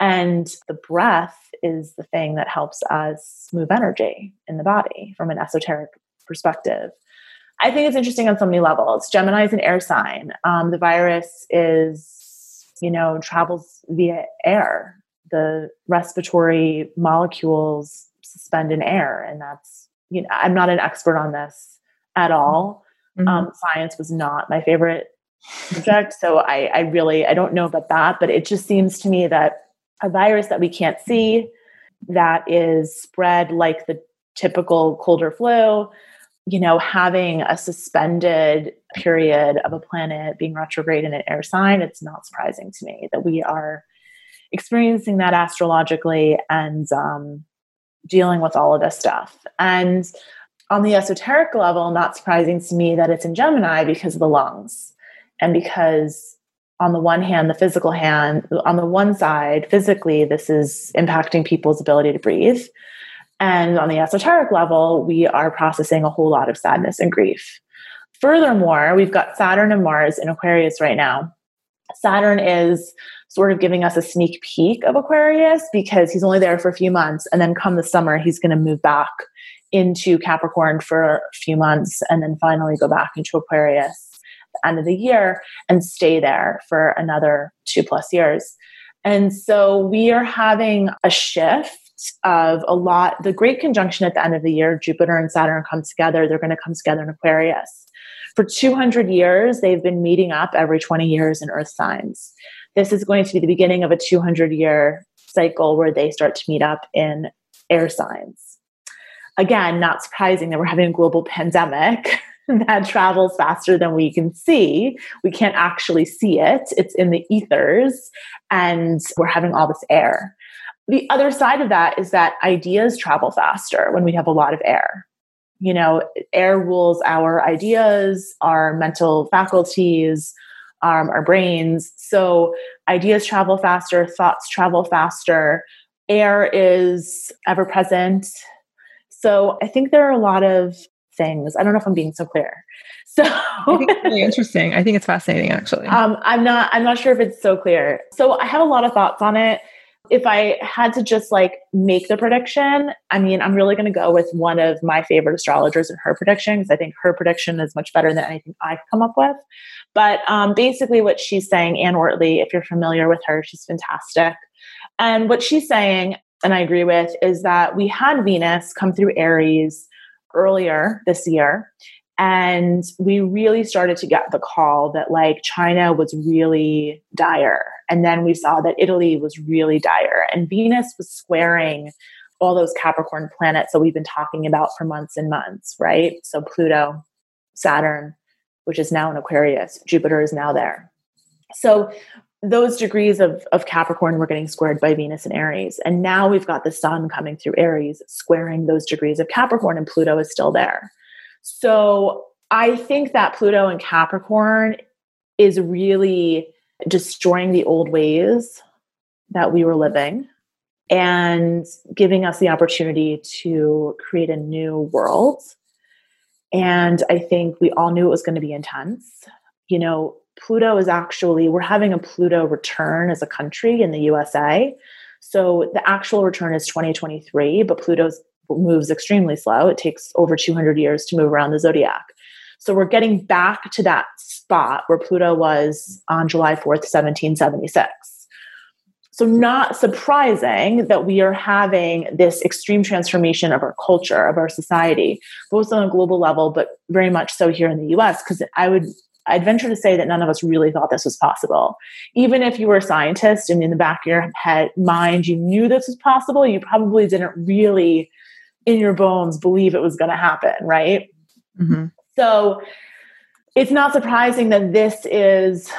And the breath is the thing that helps us move energy in the body from an esoteric perspective. I think it's interesting on so many levels. Gemini is an air sign. The virus is, you know, travels via air. The respiratory molecules suspend in air. And that's, you know, I'm not an expert on this at all. Mm-hmm. Science was not my favorite subject. So I don't know about that, but it just seems to me that a virus that we can't see, that is spread like the typical cold or flu, you know, having a suspended period of a planet being retrograde in an air sign, it's not surprising to me that we are experiencing that astrologically and dealing with all of this stuff. And on the esoteric level, not surprising to me that it's in Gemini because of the lungs and because on the one hand, the physical hand, on the one side, physically, this is impacting people's ability to breathe. And on the esoteric level, we are processing a whole lot of sadness and grief. Furthermore, we've got Saturn and Mars in Aquarius right now. Saturn is sort of giving us a sneak peek of Aquarius because he's only there for a few months. And then come the summer, he's going to move back into Capricorn for a few months and then finally go back into Aquarius at the end of the year and stay there for another 2+ years. And so we are having a shift of a lot. The great conjunction at the end of the year, Jupiter and Saturn come together. They're going to come together in Aquarius. For 200 years, they've been meeting up every 20 years in Earth signs. This is going to be the beginning of a 200-year cycle where they start to meet up in air signs. Again, not surprising that we're having a global pandemic that travels faster than we can see. We can't actually see it. It's in the ethers, and we're having all this air. The other side of that is that ideas travel faster when we have a lot of air. You know, air rules our ideas, our mental faculties, our brains. So ideas travel faster, thoughts travel faster. Air is ever present. So I think there are a lot of things. I don't know if I'm being so clear. So I think it's really interesting. I think it's fascinating, actually. I'm not sure if it's so clear. So I have a lot of thoughts on it. If I had to just make the prediction, I mean, I'm really going to go with one of my favorite astrologers and her prediction, because I think her prediction is much better than anything I've come up with. But basically what she's saying, Ann Wortley, if you're familiar with her, she's fantastic. And what she's saying, and I agree with, is that we had Venus come through Aries earlier this year. And we really started to get the call that China was really dire. And then we saw that Italy was really dire. And Venus was squaring all those Capricorn planets that we've been talking about for months and months, right? So Pluto, Saturn, which is now in Aquarius, Jupiter is now there. So those degrees of Capricorn were getting squared by Venus and Aries. And now we've got the sun coming through Aries, squaring those degrees of Capricorn, and Pluto is still there. So I think that Pluto in Capricorn is really destroying the old ways that we were living and giving us the opportunity to create a new world. And I think we all knew it was going to be intense. You know, Pluto is actually, we're having a Pluto return as a country in the USA. So the actual return is 2023, but Pluto's moves extremely slow. It takes over 200 years to move around the zodiac. So we're getting back to that spot where Pluto was on July 4th, 1776. So not surprising that we are having this extreme transformation of our culture, of our society, both on a global level, but very much so here in the US, because I'd venture to say that none of us really thought this was possible. Even if you were a scientist and in the back of your mind, you knew this was possible, you probably didn't really in your bones believe it was going to happen, right? Mm-hmm. So it's not surprising that this is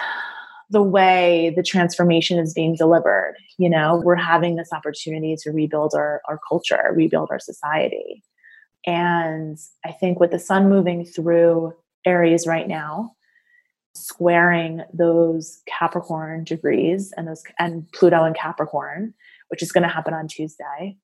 the way the transformation is being delivered. You know, we're having this opportunity to rebuild our culture, rebuild our society. And I think with the sun moving through Aries right now, squaring those Capricorn degrees and Pluto in Capricorn, which is going to happen on Tuesday.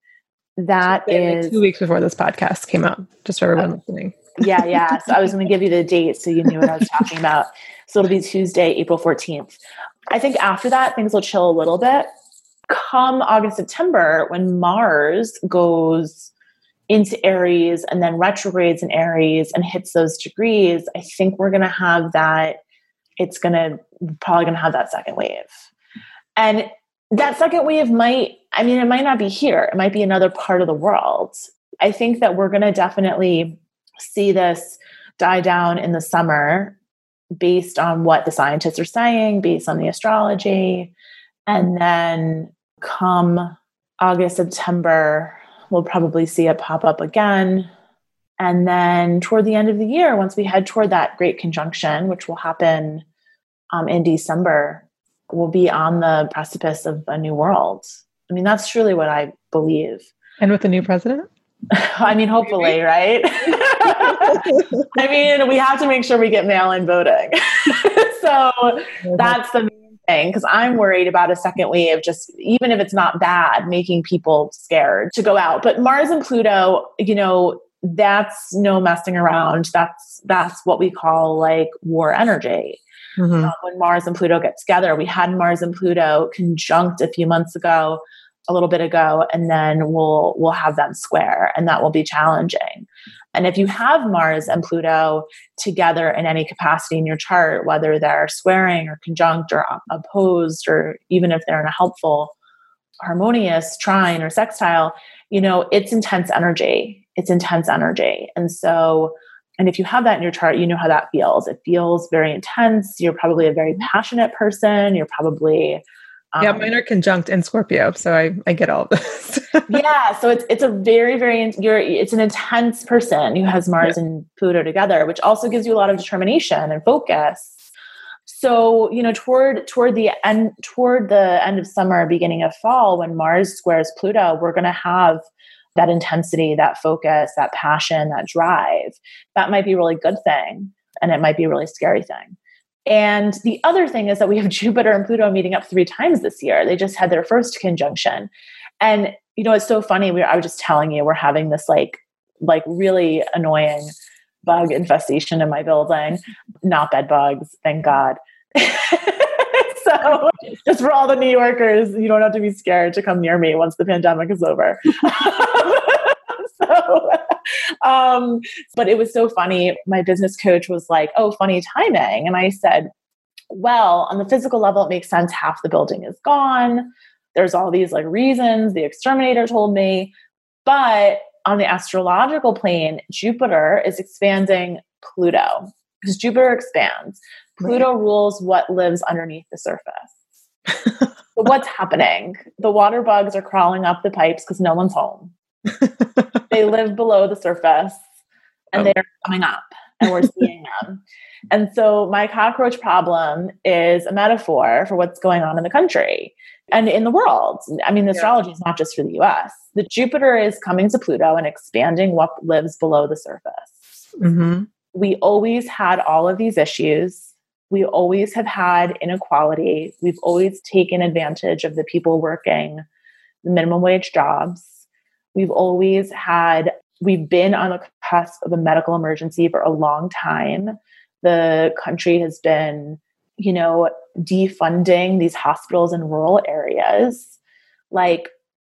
That is 2 weeks before this podcast came out, just for everyone listening. Yeah. So I was going to give you the date so you knew what I was talking about. So it'll be Tuesday, April 14th. I think after that, things will chill a little bit. Come August, September, when Mars goes into Aries and then retrogrades in Aries and hits those degrees, I think we're going to have that. It's going to probably have that second wave. And that second wave it might not be here. It might be another part of the world. I think that we're going to definitely see this die down in the summer based on what the scientists are saying, based on the astrology. And then come August, September, we'll probably see it pop up again. And then toward the end of the year, once we head toward that great conjunction, which will happen in December, we'll be on the precipice of a new world. I mean, that's truly what I believe. And with a new president? I mean, hopefully, right? I mean, we have to make sure we get mail-in voting. So that's the main thing, because I'm worried about a second wave, just even if it's not bad, making people scared to go out. But Mars and Pluto, you know, that's no messing around. That's what we call war energy. Mm-hmm. When Mars and Pluto get together, we had Mars and Pluto conjunct a few months ago, a little bit ago, and then we'll have them square, and that will be challenging. And if you have Mars and Pluto together in any capacity in your chart, whether they're squaring or conjunct or opposed, or even if they're in a helpful, harmonious trine or sextile, you know, it's intense energy. It's intense energy. And so, and if you have that in your chart, you know how that feels. It feels very intense. You're probably a very passionate person. You're probably mine are conjunct in Scorpio, so I get all of this. Yeah, so it's a very it's an intense person who has Mars and Pluto together, which also gives you a lot of determination and focus. So, you know, toward the end of summer, beginning of fall, when Mars squares Pluto, we're going to have that intensity, that focus, that passion, that drive. That might be a really good thing, and it might be a really scary thing. And the other thing is that we have Jupiter and Pluto meeting up 3 times this year. They just had their first conjunction. And, you know, it's so funny. I was just telling you, we're having this like really annoying bug infestation in my building. Not bed bugs, thank God. So just for all the New Yorkers, you don't have to be scared to come near me once the pandemic is over. So, but it was so funny. My business coach was like, "Oh, funny timing." And I said, well, on the physical level, it makes sense. Half the building is gone. There's all these like reasons the exterminator told me, but on the astrological plane, Jupiter is expanding Pluto because Jupiter expands. Pluto rules what lives underneath the surface. But what's happening? The water bugs are crawling up the pipes because no one's home. They live below the surface and they are coming up and we're seeing them. And so my cockroach problem is a metaphor for what's going on in the country and in the world. I mean, the astrology is not just for the US. The Jupiter is coming to Pluto and expanding what lives below the surface. Mm-hmm. We always had all of these issues. We always have had inequality. We've always taken advantage of the people working the minimum wage jobs. We've been on the cusp of a medical emergency for a long time. The country has been, you know, defunding these hospitals in rural areas. Like,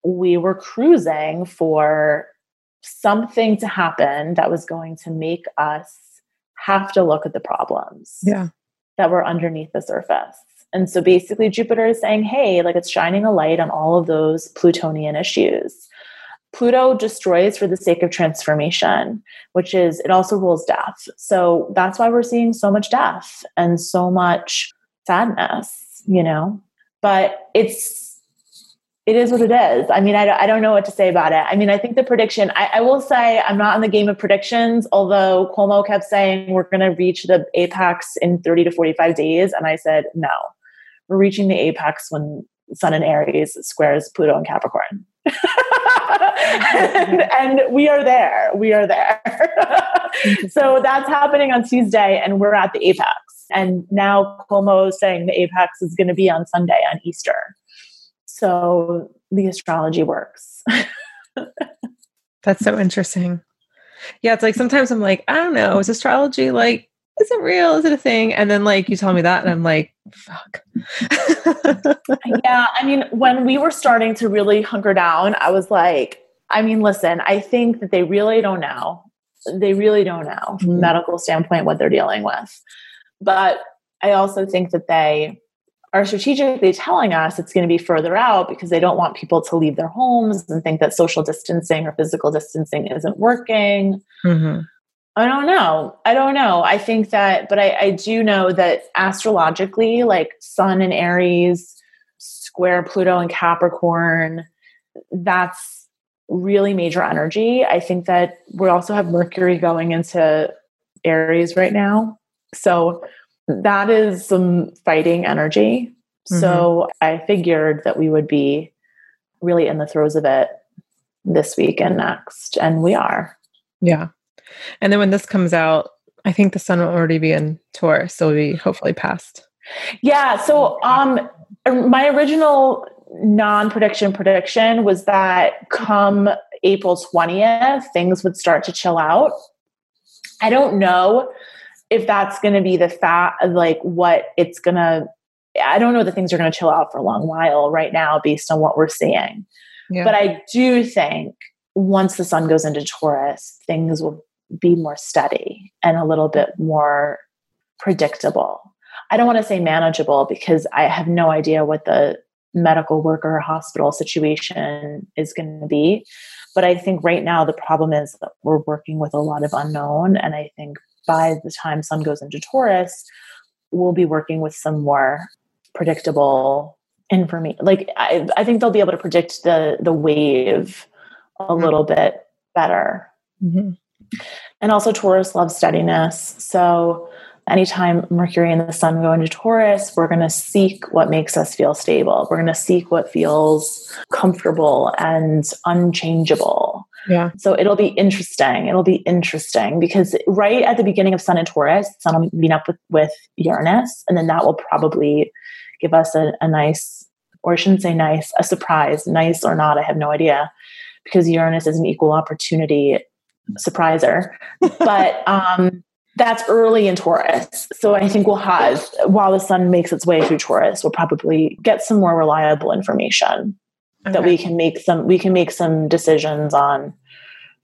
we were cruising for something to happen that was going to make us have to look at the problems that were underneath the surface. And so basically Jupiter is saying, hey, like, it's shining a light on all of those Plutonian issues. Pluto destroys for the sake of transformation, which is, it also rules death. So that's why we're seeing so much death and so much sadness, you know, but it is what it is. I mean, I don't know what to say about it. I mean, I think the prediction, I will say I'm not in the game of predictions, although Cuomo kept saying we're going to reach the apex in 30 to 45 days. And I said, no, we're reaching the apex when Sun in Aries squares Pluto and Capricorn. and we are there. So that's happening on Tuesday, and we're at the apex. And now Cuomo is saying the apex is going to be on Sunday, on Easter. So the astrology works. That's so interesting. Yeah, it's like sometimes I'm like, I don't know, is astrology like, is it real? Is it a thing? And then like you tell me that and I'm like, fuck. Yeah. I mean, when we were starting to really hunker down, I was like, I mean, listen, I think that they really don't know. They really don't know from a medical standpoint what they're dealing with. But I also think that they are strategically telling us it's going to be further out because they don't want people to leave their homes and think that social distancing or physical distancing isn't working. Mm-hmm. I don't know. I think that, but I do know that astrologically, like Sun in Aries, square Pluto and Capricorn, that's really major energy. I think that we also have Mercury going into Aries right now. So that is some fighting energy. Mm-hmm. So I figured that we would be really in the throes of it this week and next. And we are. Yeah. And then when this comes out, I think the sun will already be in Taurus, so we'll be hopefully past. Yeah. So my original prediction was that come April 20th, things would start to chill out. I don't know if that's going to be the fat of like what it's going to, I don't know that things are going to chill out for a long while right now based on what we're seeing. Yeah. But I do think once the sun goes into Taurus, things will be more steady and a little bit more predictable. I don't want to say manageable because I have no idea what the medical worker hospital situation is going to be. But I think right now the problem is that we're working with a lot of unknown. And I think by the time sun goes into Taurus, we'll be working with some more predictable information. Like I think they'll be able to predict the wave a little bit better. Mm-hmm. And also Taurus loves steadiness. So anytime Mercury and the sun go into Taurus, we're going to seek what makes us feel stable. We're going to seek what feels comfortable and unchangeable. Yeah. So it'll be interesting. It'll be interesting because right at the beginning of sun in Taurus, sun will meet up with Uranus, and then that will probably give us a nice, or I shouldn't say nice, a surprise, nice or not, I have no idea, because Uranus is an equal opportunity surpriser. But that's early in Taurus. So I think we'll have, while the sun makes its way through Taurus, we'll probably get some more reliable information. Okay. That we can make some decisions on,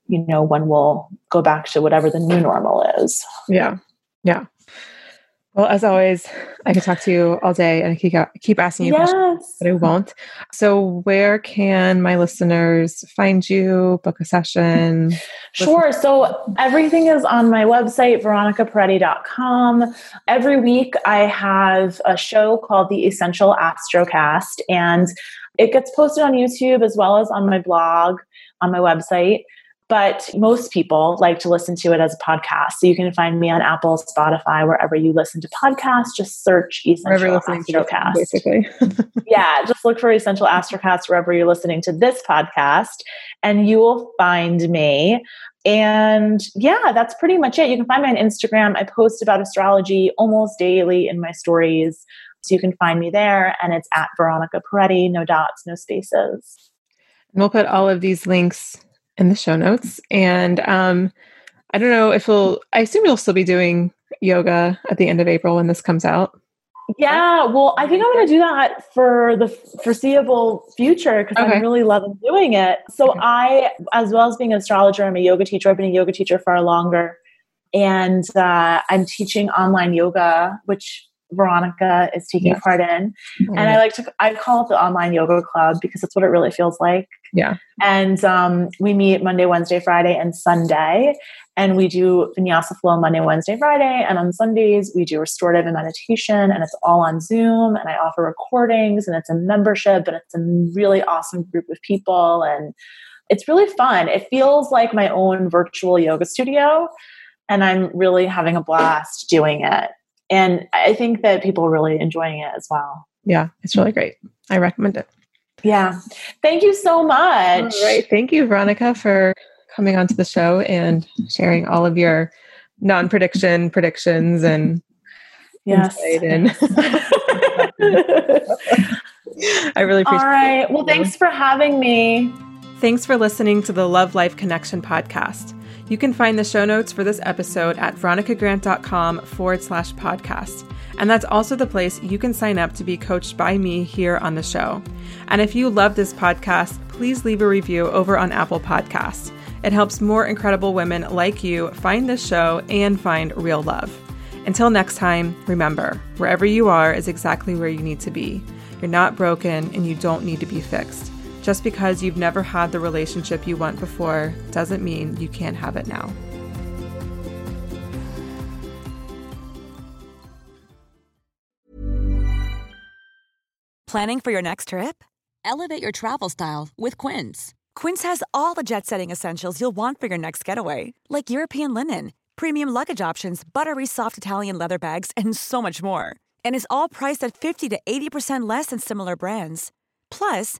you know, when we'll go back to whatever the new normal is. Yeah. Yeah. Well, as always, I could talk to you all day and I keep asking you questions, but I won't. So where can my listeners find you, book a session? Sure. So everything is on my website, veronicaperretti.com. Every week I have a show called The Essential Astrocast, and it gets posted on YouTube as well as on my blog, on my website. But most people like to listen to it as a podcast. So you can find me on Apple, Spotify, wherever you listen to podcasts. Just search Essential Astrocast. Basically. Yeah, just look for Essential Astrocast wherever you're listening to this podcast, and you will find me. And yeah, that's pretty much it. You can find me on Instagram. I post about astrology almost daily in my stories. So you can find me there, and it's at Veronica Perretti, no dots, no spaces. And we'll put all of these links in the show notes. And I don't know if I assume you'll still be doing yoga at the end of April when this comes out. Yeah. Well, I think I'm going to do that for the foreseeable future because I'm really loving doing it. So I, as well as being an astrologer, I'm a yoga teacher. I've been a yoga teacher far longer. And I'm teaching online yoga, which Veronica is taking part in. Mm-hmm. And I call it the online yoga club because that's what it really feels like. Yeah. And we meet Monday, Wednesday, Friday, and Sunday. And we do vinyasa flow Monday, Wednesday, Friday. And on Sundays, we do restorative and meditation, and it's all on Zoom. And I offer recordings, and it's a membership, and it's a really awesome group of people. And it's really fun. It feels like my own virtual yoga studio, and I'm really having a blast doing it. And I think that people are really enjoying it as well. Yeah, it's really great. I recommend it. Yeah. Thank you so much. All right. Thank you, Veronica, for coming onto the show and sharing all of your non-prediction predictions and insight. And I really appreciate it. All right. Well, thanks for having me. Thanks for listening to the Love Life Connection podcast. You can find the show notes for this episode at veronicagrant.com/podcast. And that's also the place you can sign up to be coached by me here on the show. And if you love this podcast, please leave a review over on Apple Podcasts. It helps more incredible women like you find this show and find real love. Until next time, remember, wherever you are is exactly where you need to be. You're not broken and you don't need to be fixed. Just because you've never had the relationship you want before doesn't mean you can't have it now. Planning for your next trip? Elevate your travel style with Quince. Quince has all the jet-setting essentials you'll want for your next getaway, like European linen, premium luggage options, buttery soft Italian leather bags, and so much more. And it's all priced at 50 to 80% less than similar brands. Plus,